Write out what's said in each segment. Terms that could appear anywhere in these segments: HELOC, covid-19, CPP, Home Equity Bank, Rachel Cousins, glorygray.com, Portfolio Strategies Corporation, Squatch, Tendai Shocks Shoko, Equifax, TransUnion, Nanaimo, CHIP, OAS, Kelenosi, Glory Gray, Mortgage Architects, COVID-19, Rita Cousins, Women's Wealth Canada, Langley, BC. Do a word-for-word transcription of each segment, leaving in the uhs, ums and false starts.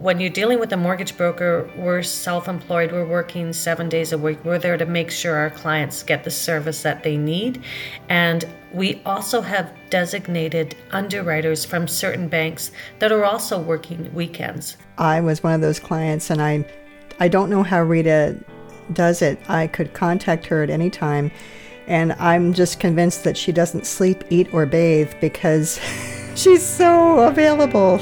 When you're dealing with a mortgage broker, we're self-employed, we're working seven days a week. We're there to make sure our clients get the service that they need. And we also have designated underwriters from certain banks that are also working weekends. I was one of those clients, and I, I don't know how Rita does it. I could contact her at any time, and I'm just convinced that she doesn't sleep, eat, or bathe because she's so available.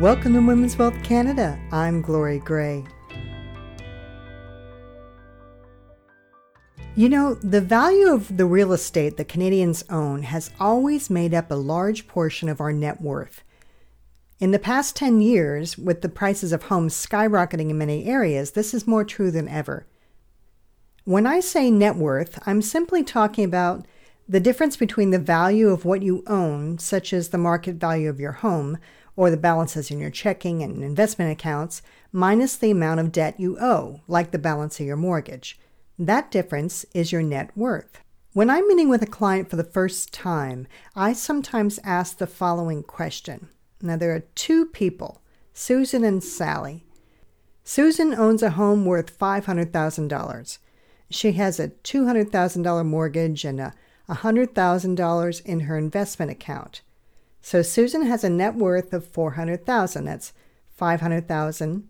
Welcome to Women's Wealth Canada. I'm Glory Gray. You know, the value of the real estate that Canadians own has always made up a large portion of our net worth. In the past ten years, with the prices of homes skyrocketing in many areas, this is more true than ever. When I say net worth, I'm simply talking about the difference between the value of what you own, such as the market value of your home, or the balances in your checking and investment accounts, minus the amount of debt you owe, like the balance of your mortgage. That difference is your net worth. When I'm meeting with a client for the first time, I sometimes ask the following question. Now, there are two people, Susan and Sally. Susan owns a home worth five hundred thousand dollars. She has a two hundred thousand dollars mortgage and a one hundred thousand dollars in her investment account. So Susan has a net worth of four hundred thousand dollars. That's five hundred thousand dollars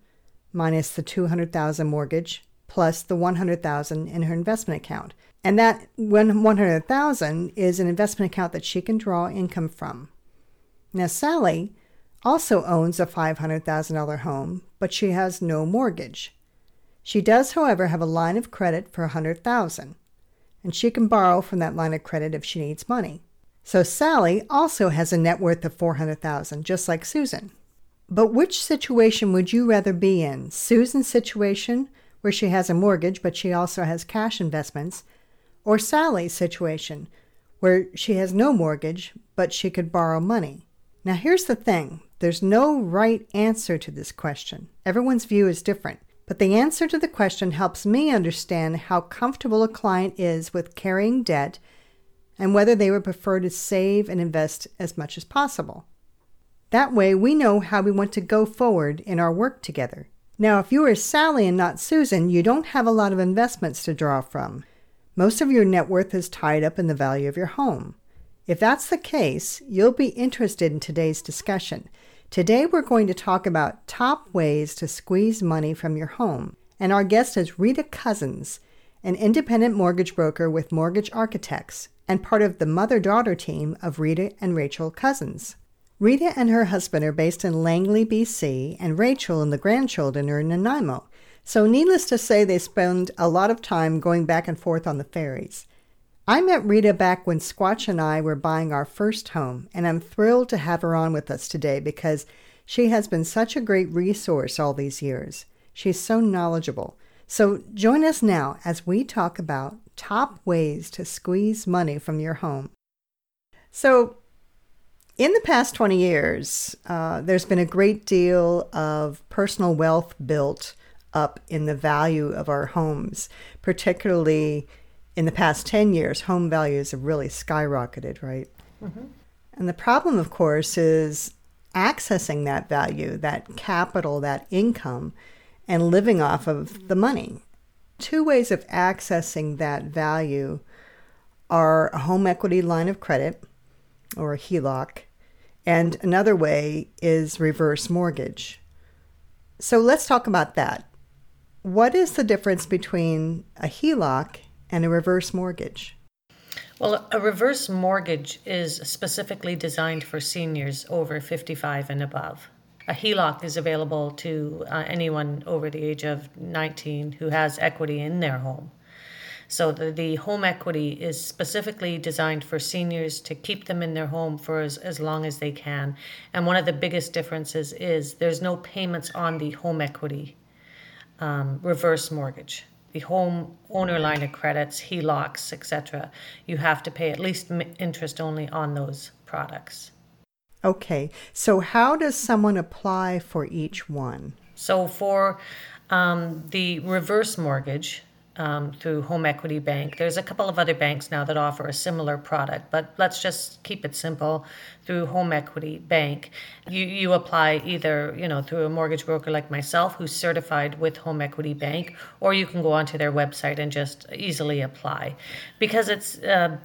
minus the two hundred thousand dollars mortgage plus the one hundred thousand dollars in her investment account. And that one hundred thousand dollars is an investment account that she can draw income from. Now Sally also owns a five hundred thousand dollars home, but she has no mortgage. She does, however, have a line of credit for one hundred thousand dollars, and she can borrow from that line of credit if she needs money. So Sally also has a net worth of four hundred thousand dollars, just like Susan. But which situation would you rather be in? Susan's situation, where she has a mortgage but she also has cash investments, or Sally's situation, where she has no mortgage but she could borrow money? Now here's the thing. There's no right answer to this question. Everyone's view is different. But the answer to the question helps me understand how comfortable a client is with carrying debt and whether they would prefer to save and invest as much as possible. That way, we know how we want to go forward in our work together. Now, if you are Sally and not Susan, you don't have a lot of investments to draw from. Most of your net worth is tied up in the value of your home. If that's the case, you'll be interested in today's discussion. Today, we're going to talk about top ways to squeeze money from your home. And our guest is Rita Cousins, an independent mortgage broker with Mortgage Architects, and part of the mother-daughter team of Rita and Rachel Cousins. Rita and her husband are based in Langley, B C, and Rachel and the grandchildren are in Nanaimo. So needless to say, they spend a lot of time going back and forth on the ferries. I met Rita back when Squatch and I were buying our first home, and I'm thrilled to have her on with us today because she has been such a great resource all these years. She's so knowledgeable. So join us now as we talk about top ways to squeeze money from your home. So in the past twenty years, uh, there's been a great deal of personal wealth built up in the value of our homes, particularly in the past ten years, home values have really skyrocketed, right? Mm-hmm. And the problem, of course, is accessing that value, that capital, that income, and living off of the money. Two ways of accessing that value are a home equity line of credit, or a HELOC, and another way is reverse mortgage. So let's talk about that. What is the difference between a HELOC and a reverse mortgage? Well, a reverse mortgage is specifically designed for seniors over fifty-five and above. A HELOC is available to uh, anyone over the age of nineteen who has equity in their home. So the, the home equity is specifically designed for seniors to keep them in their home for as, as long as they can. And one of the biggest differences is there's no payments on the home equity um, reverse mortgage. The home owner line of credits, HELOCs, et cetera, you have to pay at least interest only on those products. Okay. So how does someone apply for each one? So for um, the reverse mortgage um, through Home Equity Bank, there's a couple of other banks now that offer a similar product, but let's just keep it simple. Through Home Equity Bank, you, you apply either, you know, through a mortgage broker like myself who's certified with Home Equity Bank, or you can go onto their website and just easily apply. Because it's uh,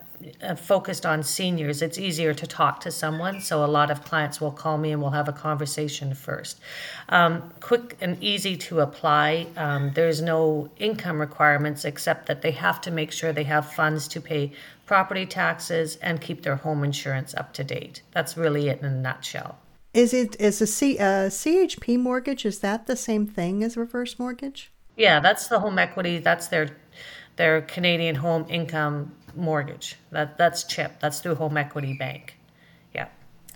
focused on seniors, it's easier to talk to someone. So a lot of clients will call me and we'll have a conversation first. Um, quick and easy to apply. Um, there's no income requirements except that they have to make sure they have funds to pay property taxes and keep their home insurance up to date. That's really it in a nutshell. Is it is a C, uh, C H P mortgage, is that the same thing as reverse mortgage? Yeah, that's the home equity. That's their their Canadian home income mortgage. That that's CHIP. That's through Home Equity Bank. Yeah.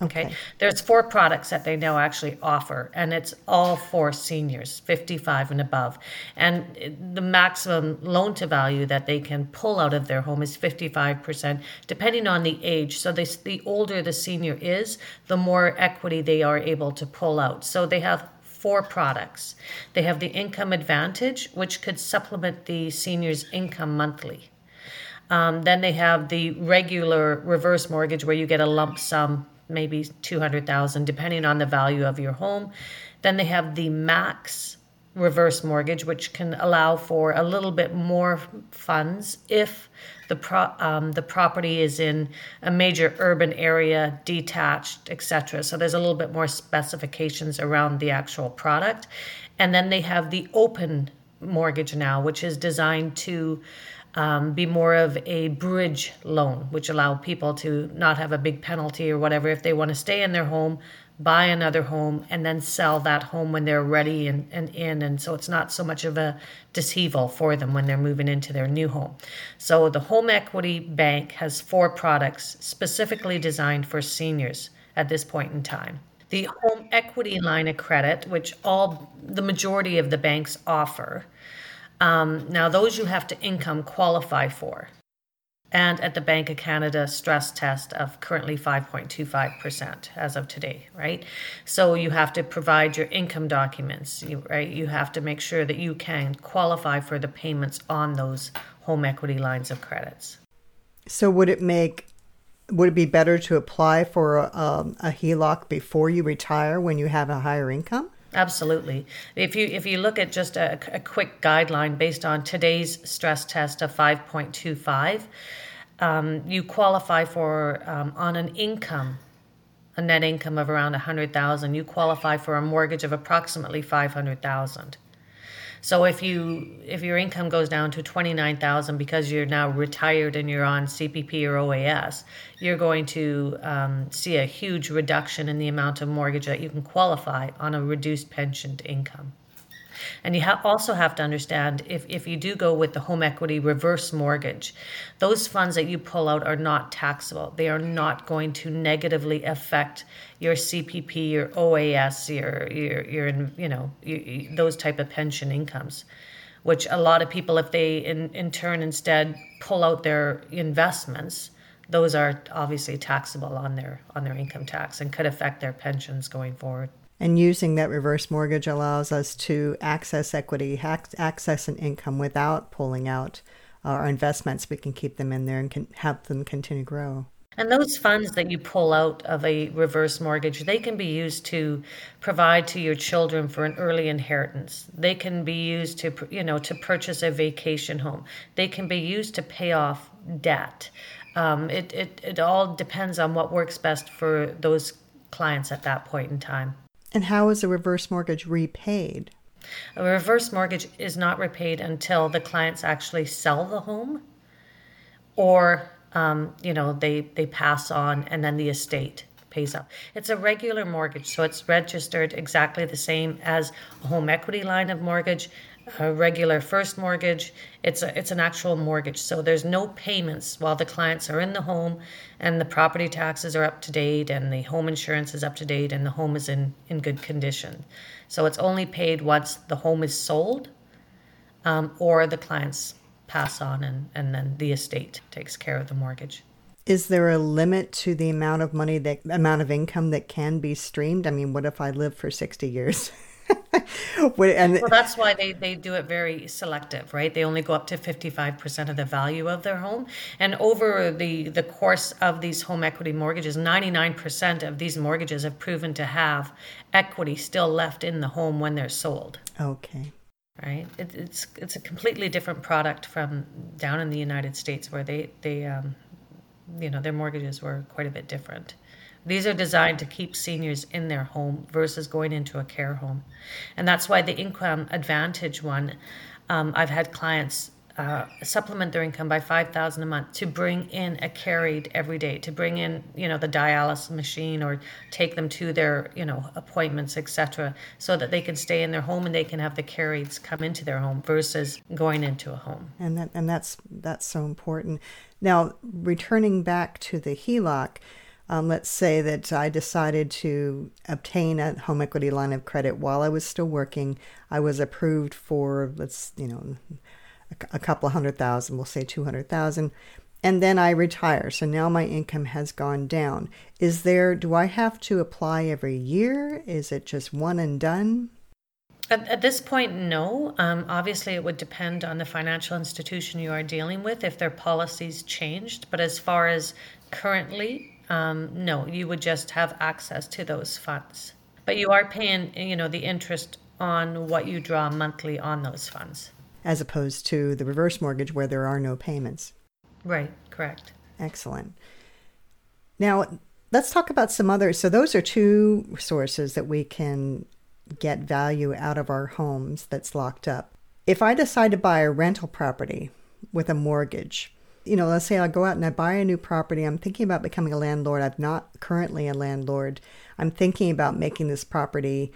Okay. okay. There's four products that they now actually offer, and it's all for seniors, fifty-five and above. And the maximum loan to value that they can pull out of their home is fifty-five percent, depending on the age. So they, the older the senior is, the more equity they are able to pull out. So they have four products. They have the income advantage, which could supplement the senior's income monthly. Um, then they have the regular reverse mortgage where you get a lump sum, maybe two hundred thousand dollars, depending on the value of your home. Then they have the max reverse mortgage, which can allow for a little bit more funds if the pro- um, the property is in a major urban area, detached, et cetera. So there's a little bit more specifications around the actual product. And then they have the open mortgage now, which is designed to Um, be more of a bridge loan, which allow people to not have a big penalty or whatever if they want to stay in their home, buy another home, and then sell that home when they're ready and, and in. And so it's not so much of a disheavel for them when they're moving into their new home. So the Home Equity Bank has four products specifically designed for seniors at this point in time. The Home Equity Line of Credit, which all the majority of the banks offer, Um, now, those you have to income qualify for, and at the Bank of Canada stress test of currently five point two five percent as of today, right? So you have to provide your income documents, right? You have to make sure that you can qualify for the payments on those home equity lines of credits. So would it make, would it be better to apply for a, um, a HELOC before you retire when you have a higher income? Absolutely. If you if you look at just a, a quick guideline based on today's stress test of five point two five, um, you qualify for um, on an income, a net income of around one hundred thousand dollars, you qualify for a mortgage of approximately five hundred thousand dollars. So if you if your income goes down to twenty-nine thousand dollars because you're now retired and you're on C P P or O A S, you're going to um, see a huge reduction in the amount of mortgage that you can qualify on a reduced pensioned income. And you ha- also have to understand if, if you do go with the home equity reverse mortgage, those funds that you pull out are not taxable. They are not going to negatively affect your C P P, your O A S, your, your, your you know, your, those type of pension incomes, which a lot of people, if they in, in turn instead pull out their investments, those are obviously taxable on their on their income tax and could affect their pensions going forward. And using that reverse mortgage allows us to access equity, access an income without pulling out our investments. We can keep them in there and can have them continue to grow. And those funds that you pull out of a reverse mortgage, they can be used to provide to your children for an early inheritance. They can be used to, you know, to purchase a vacation home. They can be used to pay off debt. Um, it, it, it all depends on what works best for those clients at that point in time. And how is a reverse mortgage repaid? A reverse mortgage is not repaid until the clients actually sell the home or, um, you know, they, they pass on and then the estate pays up. It's a regular mortgage, so it's registered exactly the same as a home equity line of mortgage, a regular first mortgage. It's a, it's an actual mortgage, so there's no payments while the clients are in the home and the property taxes are up to date and the home insurance is up to date and the home is in, in good condition. So it's only paid once the home is sold um, or the clients pass on and, and then the estate takes care of the mortgage. Is there a limit to the amount of money, that amount of income that can be streamed? I mean, what if I live for sixty years? And well, that's why they, they do it very selective, right? They only go up to fifty-five percent of the value of their home. And over the, the course of these home equity mortgages, ninety-nine percent of these mortgages have proven to have equity still left in the home when they're sold. Okay. Right? It, it's it's a completely different product from down in the United States where they, they um, you know, their mortgages were quite a bit different. These are designed to keep seniors in their home versus going into a care home. And that's why the income advantage one, um, I've had clients uh, supplement their income by five thousand dollars a month to bring in a carried every day, to bring in, you know, the dialysis machine or take them to their, you know, appointments, et cetera, so that they can stay in their home and they can have the carrieds come into their home versus going into a home. And that, and that's, that's so important. Now, returning back to the H E L O C, Um, let's say that I decided to obtain a home equity line of credit while I was still working. I was approved for, let's, you know, a, a couple of hundred thousand, we'll say two hundred thousand. And then I retire. So now my income has gone down. Is there, do I have to apply every year? Is it just one and done? At, at this point, no. Um, obviously, it would depend on the financial institution you are dealing with if their policies changed. But as far as currently, Um, no, you would just have access to those funds, but you are paying, you know, the interest on what you draw monthly on those funds, as opposed to the reverse mortgage where there are no payments. Right. Correct. Excellent. Now let's talk about some other. So those are two sources that we can get value out of our homes that's locked up. If I decide to buy a rental property with a mortgage, you know, let's say I go out and I buy a new property. I'm thinking about becoming a landlord. I'm not currently a landlord. I'm thinking about making this property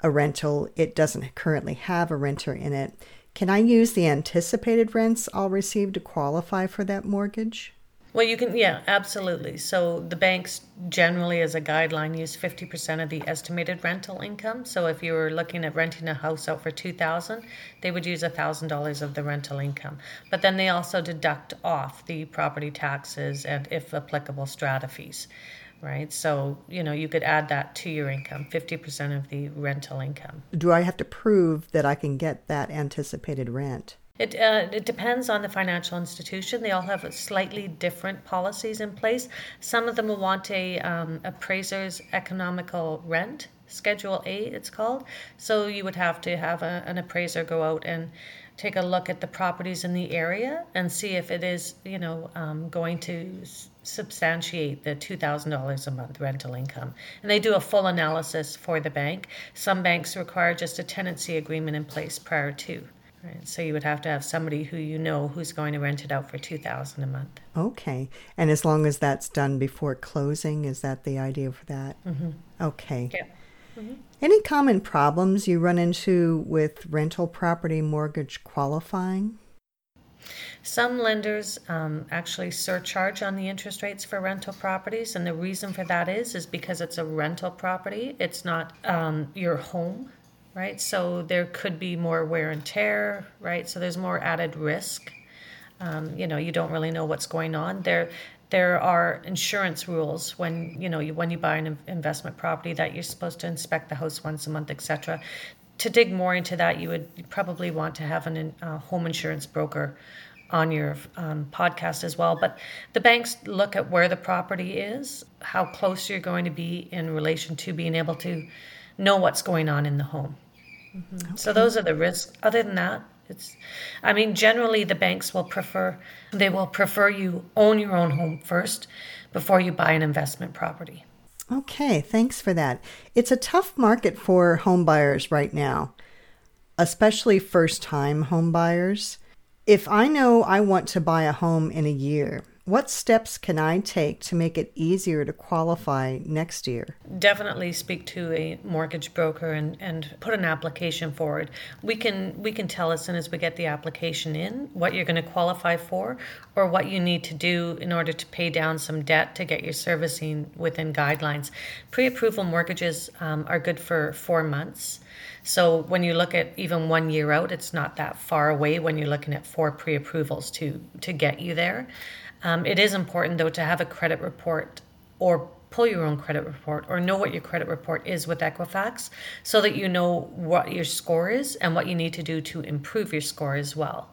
a rental. It doesn't currently have a renter in it. Can I use the anticipated rents I'll receive to qualify for that mortgage? Well, you can, yeah, absolutely. So the banks generally, as a guideline, use fifty percent of the estimated rental income. So if you were looking at renting a house out for two thousand dollars, they would use one thousand dollars of the rental income. But then they also deduct off the property taxes and, if applicable, strata fees, right? So, you know, you could add that to your income, fifty percent of the rental income. Do I have to prove that I can get that anticipated rent? It uh, it depends on the financial institution. They all have slightly different policies in place. Some of them will want a um, appraiser's economical rent, Schedule A it's called. So you would have to have a, an appraiser go out and take a look at the properties in the area and see if it is, you know, um, going to s- substantiate the two thousand dollars a month rental income. And they do a full analysis for the bank. Some banks require just a tenancy agreement in place prior to. Right, so you would have to have somebody who you know who's going to rent it out for two thousand dollars a month. Okay. And as long as that's done before closing, is that the idea for that? Mm-hmm. Okay. Yeah. Mm-hmm. Any common problems you run into with rental property mortgage qualifying? Some lenders um, actually surcharge on the interest rates for rental properties, and the reason for that is is because it's a rental property. It's not um, your home. Right, so there could be more wear and tear, right? So there's more added risk. Um, you know, you don't really know what's going on. There, there are insurance rules when you know you, when you buy an investment property that you're supposed to inspect the house once a month, et cetera. To dig more into that, you would probably want to have an, a home insurance broker on your um, podcast as well. But the banks look at where the property is, how close you're going to be in relation to being able to know what's going on in the home. Mm-hmm. Okay. So those are the risks. Other than that, it's, I mean, generally the banks will prefer, they will prefer you own your own home first before you buy an investment property. Okay, thanks for that. It's a tough market for home buyers right now, especially first-time home buyers. If I know I want to buy a home in a year, what steps can I take to make it easier to qualify next year? Definitely speak to a mortgage broker and, and put an application forward. We can we can tell as soon as we get the application in what you're going to qualify for or what you need to do in order to pay down some debt to get your servicing within guidelines. Pre-approval mortgages um, are good for four months. So when you look at even one year out, it's not that far away when you're looking at four pre-approvals to, to get you there. Um, it is important, though, to have a credit report or pull your own credit report or know what your credit report is with Equifax so that you know what your score is and what you need to do to improve your score as well.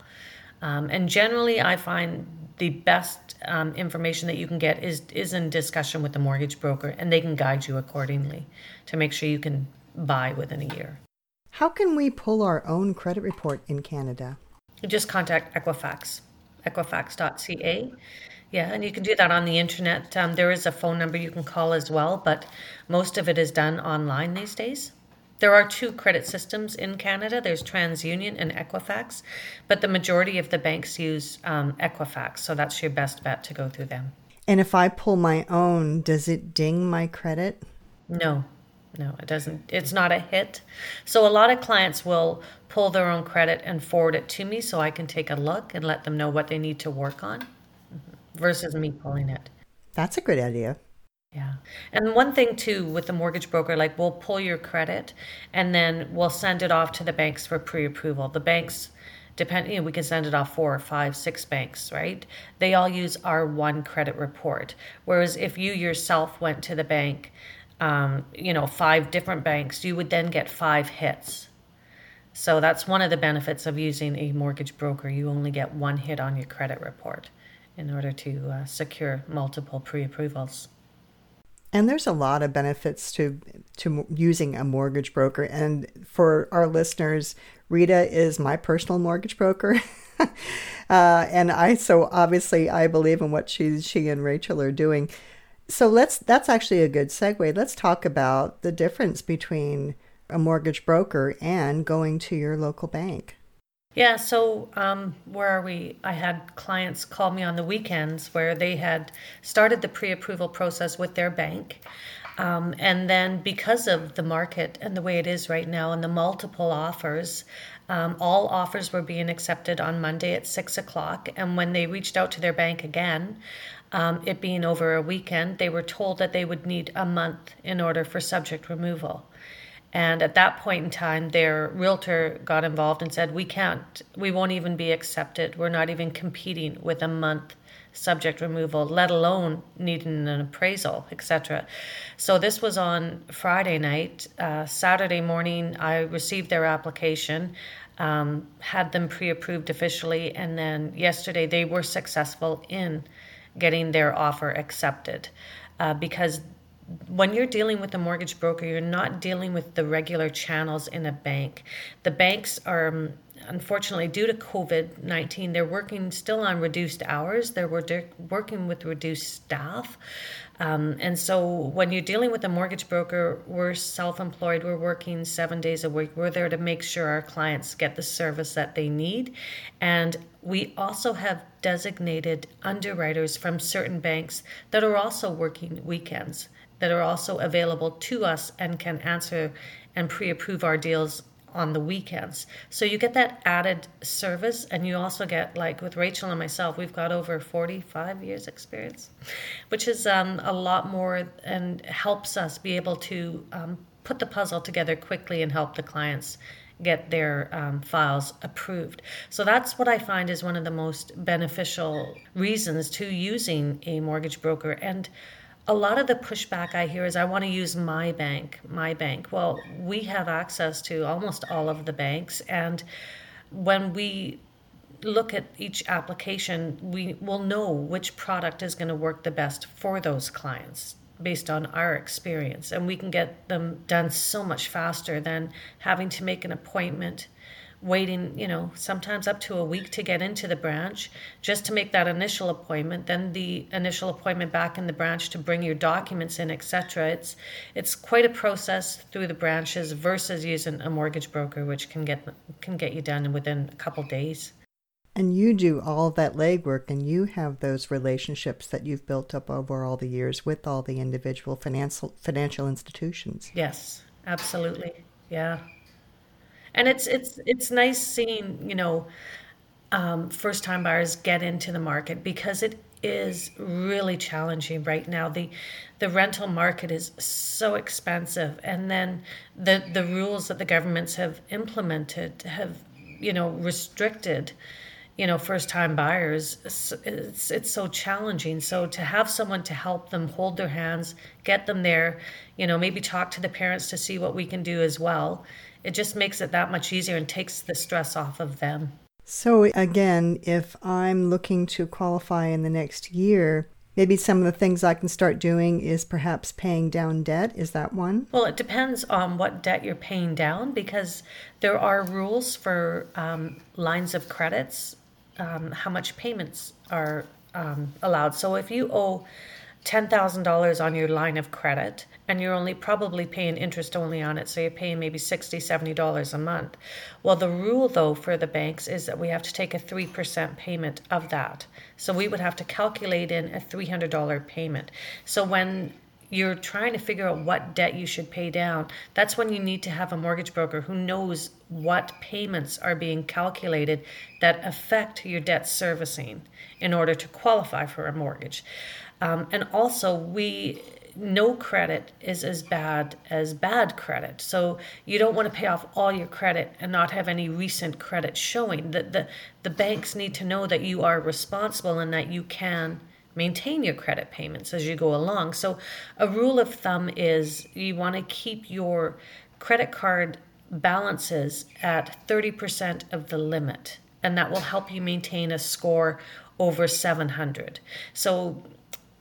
Um, and generally, I find the best um, information that you can get is, is in discussion with the mortgage broker, and they can guide you accordingly to make sure you can buy within a year. How can we pull our own credit report in Canada? You just contact Equifax, equifax dot c a. Yeah, and you can do that on the internet. Um, there is a phone number you can call as well, but most of it is done online these days. There are two credit systems in Canada. There's TransUnion and Equifax, but the majority of the banks use um, Equifax, so that's your best bet to go through them. And if I pull my own, does it ding my credit? No. No, it doesn't. It's not a hit. So a lot of clients will pull their own credit and forward it to me so I can take a look and let them know what they need to work on versus me pulling it. That's a good idea. Yeah. And one thing too with the mortgage broker, like we'll pull your credit and then we'll send it off to the banks for pre-approval. The banks, depending, you know, we can send it off four or five, six banks, right? They all use our one credit report. Whereas if you yourself went to the bank, Um, you know, five different banks, you would then get five hits. So that's one of the benefits of using a mortgage broker. You only get one hit on your credit report in order to uh, secure multiple pre-approvals. And there's a lot of benefits to to using a mortgage broker. And for our listeners, Rita is my personal mortgage broker. uh, and I, so obviously I believe in what she, she and Rachel are doing. So let's, that's actually a good segue. Let's talk about the difference between a mortgage broker and going to your local bank. Yeah, so um, where are we? I had clients call me on the weekends where they had started the pre-approval process with their bank. Um, and then because of the market and the way it is right now and the multiple offers, um, all offers were being accepted on Monday at six o'clock. And when they reached out to their bank again, Um, it being over a weekend, they were told that they would need a month in order for subject removal. And at that point in time, their realtor got involved and said, we can't, we won't even be accepted. We're not even competing with a month subject removal, let alone needing an appraisal, et cetera. So this was on Friday night. Uh, Saturday morning, I received their application. Um, had them pre-approved officially. And then yesterday, they were successful in getting their offer accepted. Uh, because when you're dealing with a mortgage broker, you're not dealing with the regular channels in a bank. The banks are, um, unfortunately, due to covid nineteen, they're working still on reduced hours. They're working with reduced staff. Um, and so when you're dealing with a mortgage broker, we're self-employed, we're working seven days a week. We're there to make sure our clients get the service that they need. And we also have designated underwriters from certain banks that are also working weekends, that are also available to us and can answer and pre-approve our deals on the weekends. So you get that added service, and you also get, like with Rachel and myself, we've got over forty-five years experience, which is um, a lot more and helps us be able to um, put the puzzle together quickly and help the clients get their um, files approved. So that's what I find is one of the most beneficial reasons to using a mortgage broker. And a lot of the pushback I hear is, I want to use my bank, my bank. Well, we have access to almost all of the banks. And when we look at each application, we will know which product is going to work the best for those clients based on our experience. And we can get them done so much faster than having to make an appointment, waiting, you know, sometimes up to a week to get into the branch just to make that initial appointment, then the initial appointment back in the branch to bring your documents in, et cetera. It's it's quite a process through the branches versus using a mortgage broker, which can get can get you done within a couple days. And you do all that legwork, and you have those relationships that you've built up over all the years with all the individual financial financial institutions. Yes, absolutely. Yeah. And it's it's it's nice seeing, you know, um, first-time buyers get into the market, because it is really challenging right now. The the rental market is so expensive. And then the, the rules that the governments have implemented have, you know, restricted, you know, first-time buyers, it's it's so challenging. So to have someone to help them, hold their hands, get them there, you know, maybe talk to the parents to see what we can do as well. It just makes it that much easier and takes the stress off of them. So again, if I'm looking to qualify in the next year, maybe some of the things I can start doing is perhaps paying down debt. Is that one? Well, it depends on what debt you're paying down, because there are rules for um, lines of credits, um, how much payments are um, allowed. So if you owe ten thousand dollars on your line of credit and you're only probably paying interest only on it, so you're paying maybe sixty dollars, seventy dollars a month. Well, the rule, though, for the banks is that we have to take a three percent payment of that. So we would have to calculate in a three hundred dollars payment. So when you're trying to figure out what debt you should pay down, that's when you need to have a mortgage broker who knows what payments are being calculated that affect your debt servicing in order to qualify for a mortgage. Um, and also, we no credit is as bad as bad credit. So you don't want to pay off all your credit and not have any recent credit showing. The, the, the banks need to know that you are responsible and that you can maintain your credit payments as you go along. So a rule of thumb is you want to keep your credit card balances at thirty percent of the limit, and that will help you maintain a score over seven hundred. So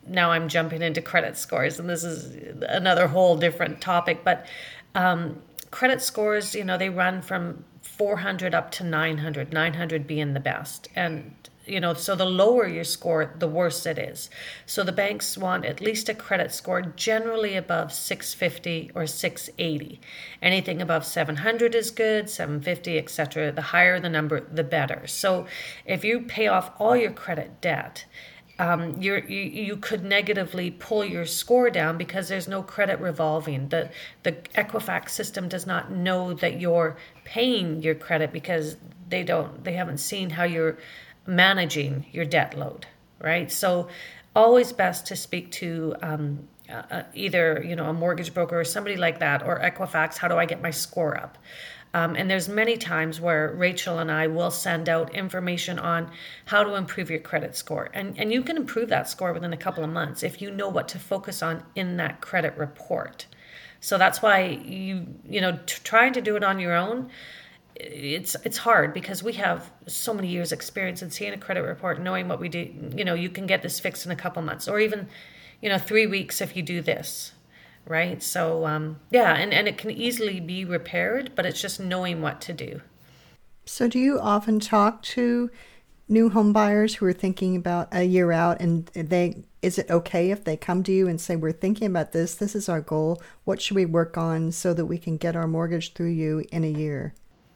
now I'm jumping into credit scores, and this is another whole different topic. But um, credit scores, you know, they run from four hundred up to nine hundred, nine hundred being the best. And, you know, so the lower your score, the worse it is. So the banks want at least a credit score generally above six fifty or six eighty. Anything above seven hundred is good, seven fifty, et cetera. The higher the number, the better. So if you pay off all your credit debt, Um, you're, you you could negatively pull your score down because there's no credit revolving. The, the Equifax system does not know that you're paying your credit because they don't they haven't seen how you're managing your debt load, right? So always best to speak to um, uh, either you know a mortgage broker or somebody like that, or Equifax. How do I get my score up? Um, and there's many times where Rachel and I will send out information on how to improve your credit score. And, and you can improve that score within a couple of months if you know what to focus on in that credit report. So that's why, you you know, t- trying to do it on your own, it's it's hard because we have so many years experience in seeing a credit report, knowing what we do. You know, you can get this fixed in a couple months, or even, you know, three weeks if you do this. Right. So, um, yeah, and, and it can easily be repaired, but it's just knowing what to do. So do you often talk to new home buyers who are thinking about a year out, and they, is it okay if they come to you and say, we're thinking about this, this is our goal, what should we work on so that we can get our mortgage through you in a year?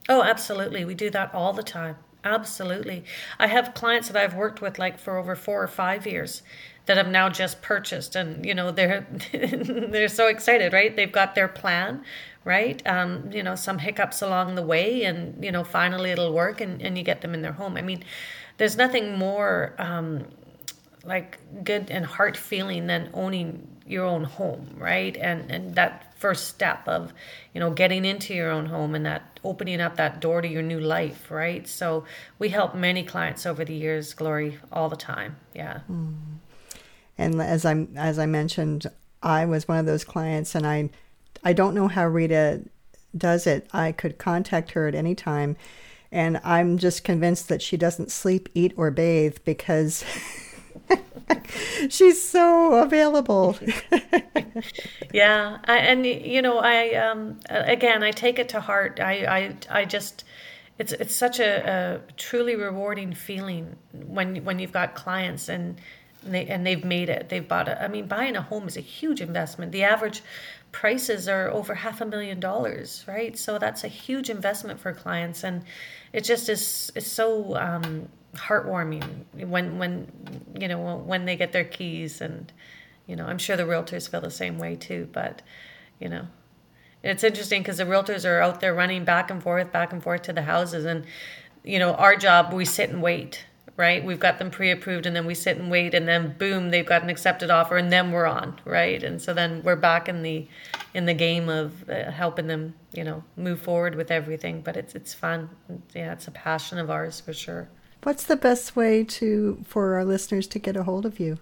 Oh, absolutely. We do that all the time. Absolutely. I have clients that I've worked with like for over four or five years that have now just purchased, and, you know, they're, they're so excited, right? They've got their plan, right? Um, you know, some hiccups along the way, and, you know, finally it'll work, and, and you get them in their home. I mean, there's nothing more, um, like good and heart feeling than owning your own home, right? And, and that first step of, you know, getting into your own home and that opening up that door to your new life, right? So we help many clients over the years, Glory, all the time. Yeah. Mm. And as I as I mentioned, I was one of those clients, and I I don't know how Rita does it. I could contact her at any time, and I'm just convinced that she doesn't sleep, eat, or bathe because she's so available. Yeah, I, and you know, I um again, I take it to heart. I I I just. It's it's such a, a truly rewarding feeling when when you've got clients and they and they've made it. They've bought it. I mean, buying a home is a huge investment. The average prices are over half a million dollars, right? So that's a huge investment for clients, and it just is it's so um, heartwarming when when you know when they get their keys, and you know I'm sure the realtors feel the same way too. But you know. It's interesting because the realtors are out there running back and forth, back and forth to the houses. And, you know, our job, we sit and wait, right? We've got them pre-approved, and then we sit and wait, and then boom, they've got an accepted offer, and then we're on, right? And so then we're back in the in the game of uh, helping them, you know, move forward with everything. But it's, it's fun. Yeah, it's a passion of ours for sure. What's the best way to for our listeners to get a hold of you?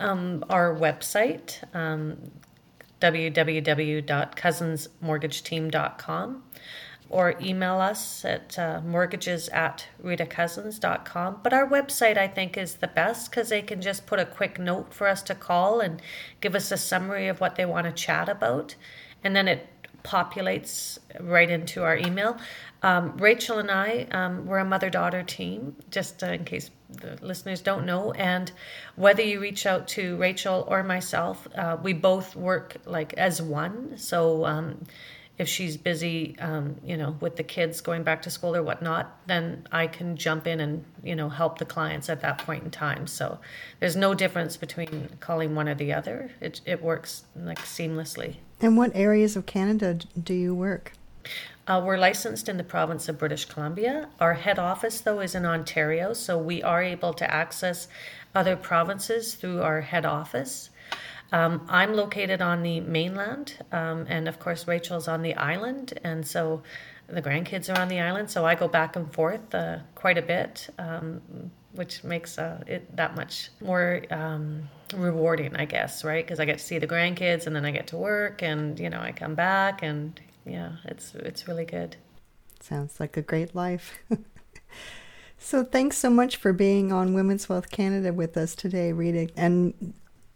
Um, our website, um, w w w dot cousins mortgage team dot com, or email us at uh, mortgages at rita cousins dot com. But our website, I think, is the best because they can just put a quick note for us to call and give us a summary of what they want to chat about. And then it populates right into our email. Um, Rachel and I, um, we're a mother-daughter team, just uh, in case the listeners don't know. And whether you reach out to Rachel or myself, uh, we both work like as one. So um, if she's busy, um, you know, with the kids going back to school or whatnot, then I can jump in and, you know, help the clients at that point in time. So there's no difference between calling one or the other. It it works like seamlessly. And what areas of Canada do you work? Uh, we're licensed in the province of British Columbia. Our head office, though, is in Ontario, so we are able to access other provinces through our head office. Um, I'm located on the mainland, um, and of course Rachel's on the island, and so the grandkids are on the island, so I go back and forth uh, quite a bit, um, which makes uh, it that much more um, rewarding, I guess, right? Because I get to see the grandkids, and then I get to work, and, you know, I come back, and yeah, it's it's really good. Sounds like a great life. So thanks so much for being on Women's Wealth Canada with us today, Rita, and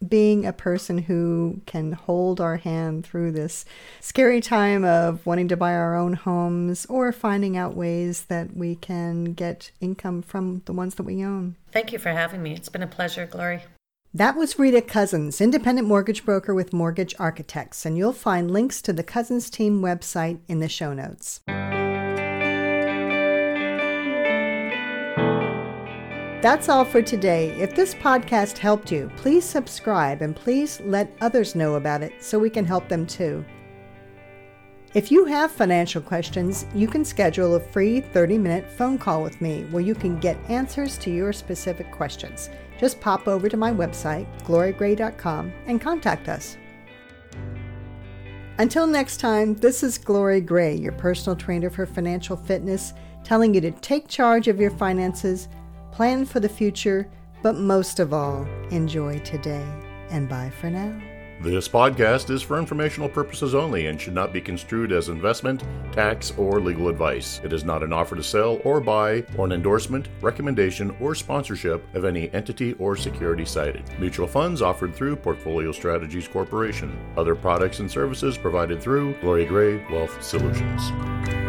being a person who can hold our hand through this scary time of wanting to buy our own homes or finding out ways that we can get income from the ones that we own. Thank you for having me. It's been a pleasure, Glory. That was Rita Cousins, independent mortgage broker with Mortgage Architects, and you'll find links to the Cousins team website in the show notes. That's all for today. If this podcast helped you, please subscribe and please let others know about it so we can help them too. If you have financial questions, you can schedule a free thirty-minute phone call with me where you can get answers to your specific questions. Just pop over to my website, glory gray dot com, and contact us. Until next time, this is Glory Gray, your personal trainer for financial fitness, telling you to take charge of your finances, plan for the future, but most of all, enjoy today. And bye for now. This podcast is for informational purposes only and should not be construed as investment, tax, or legal advice. It is not an offer to sell or buy, or an endorsement, recommendation, or sponsorship of any entity or security cited. Mutual funds offered through Portfolio Strategies Corporation. Other products and services provided through Glory Gray Wealth Solutions.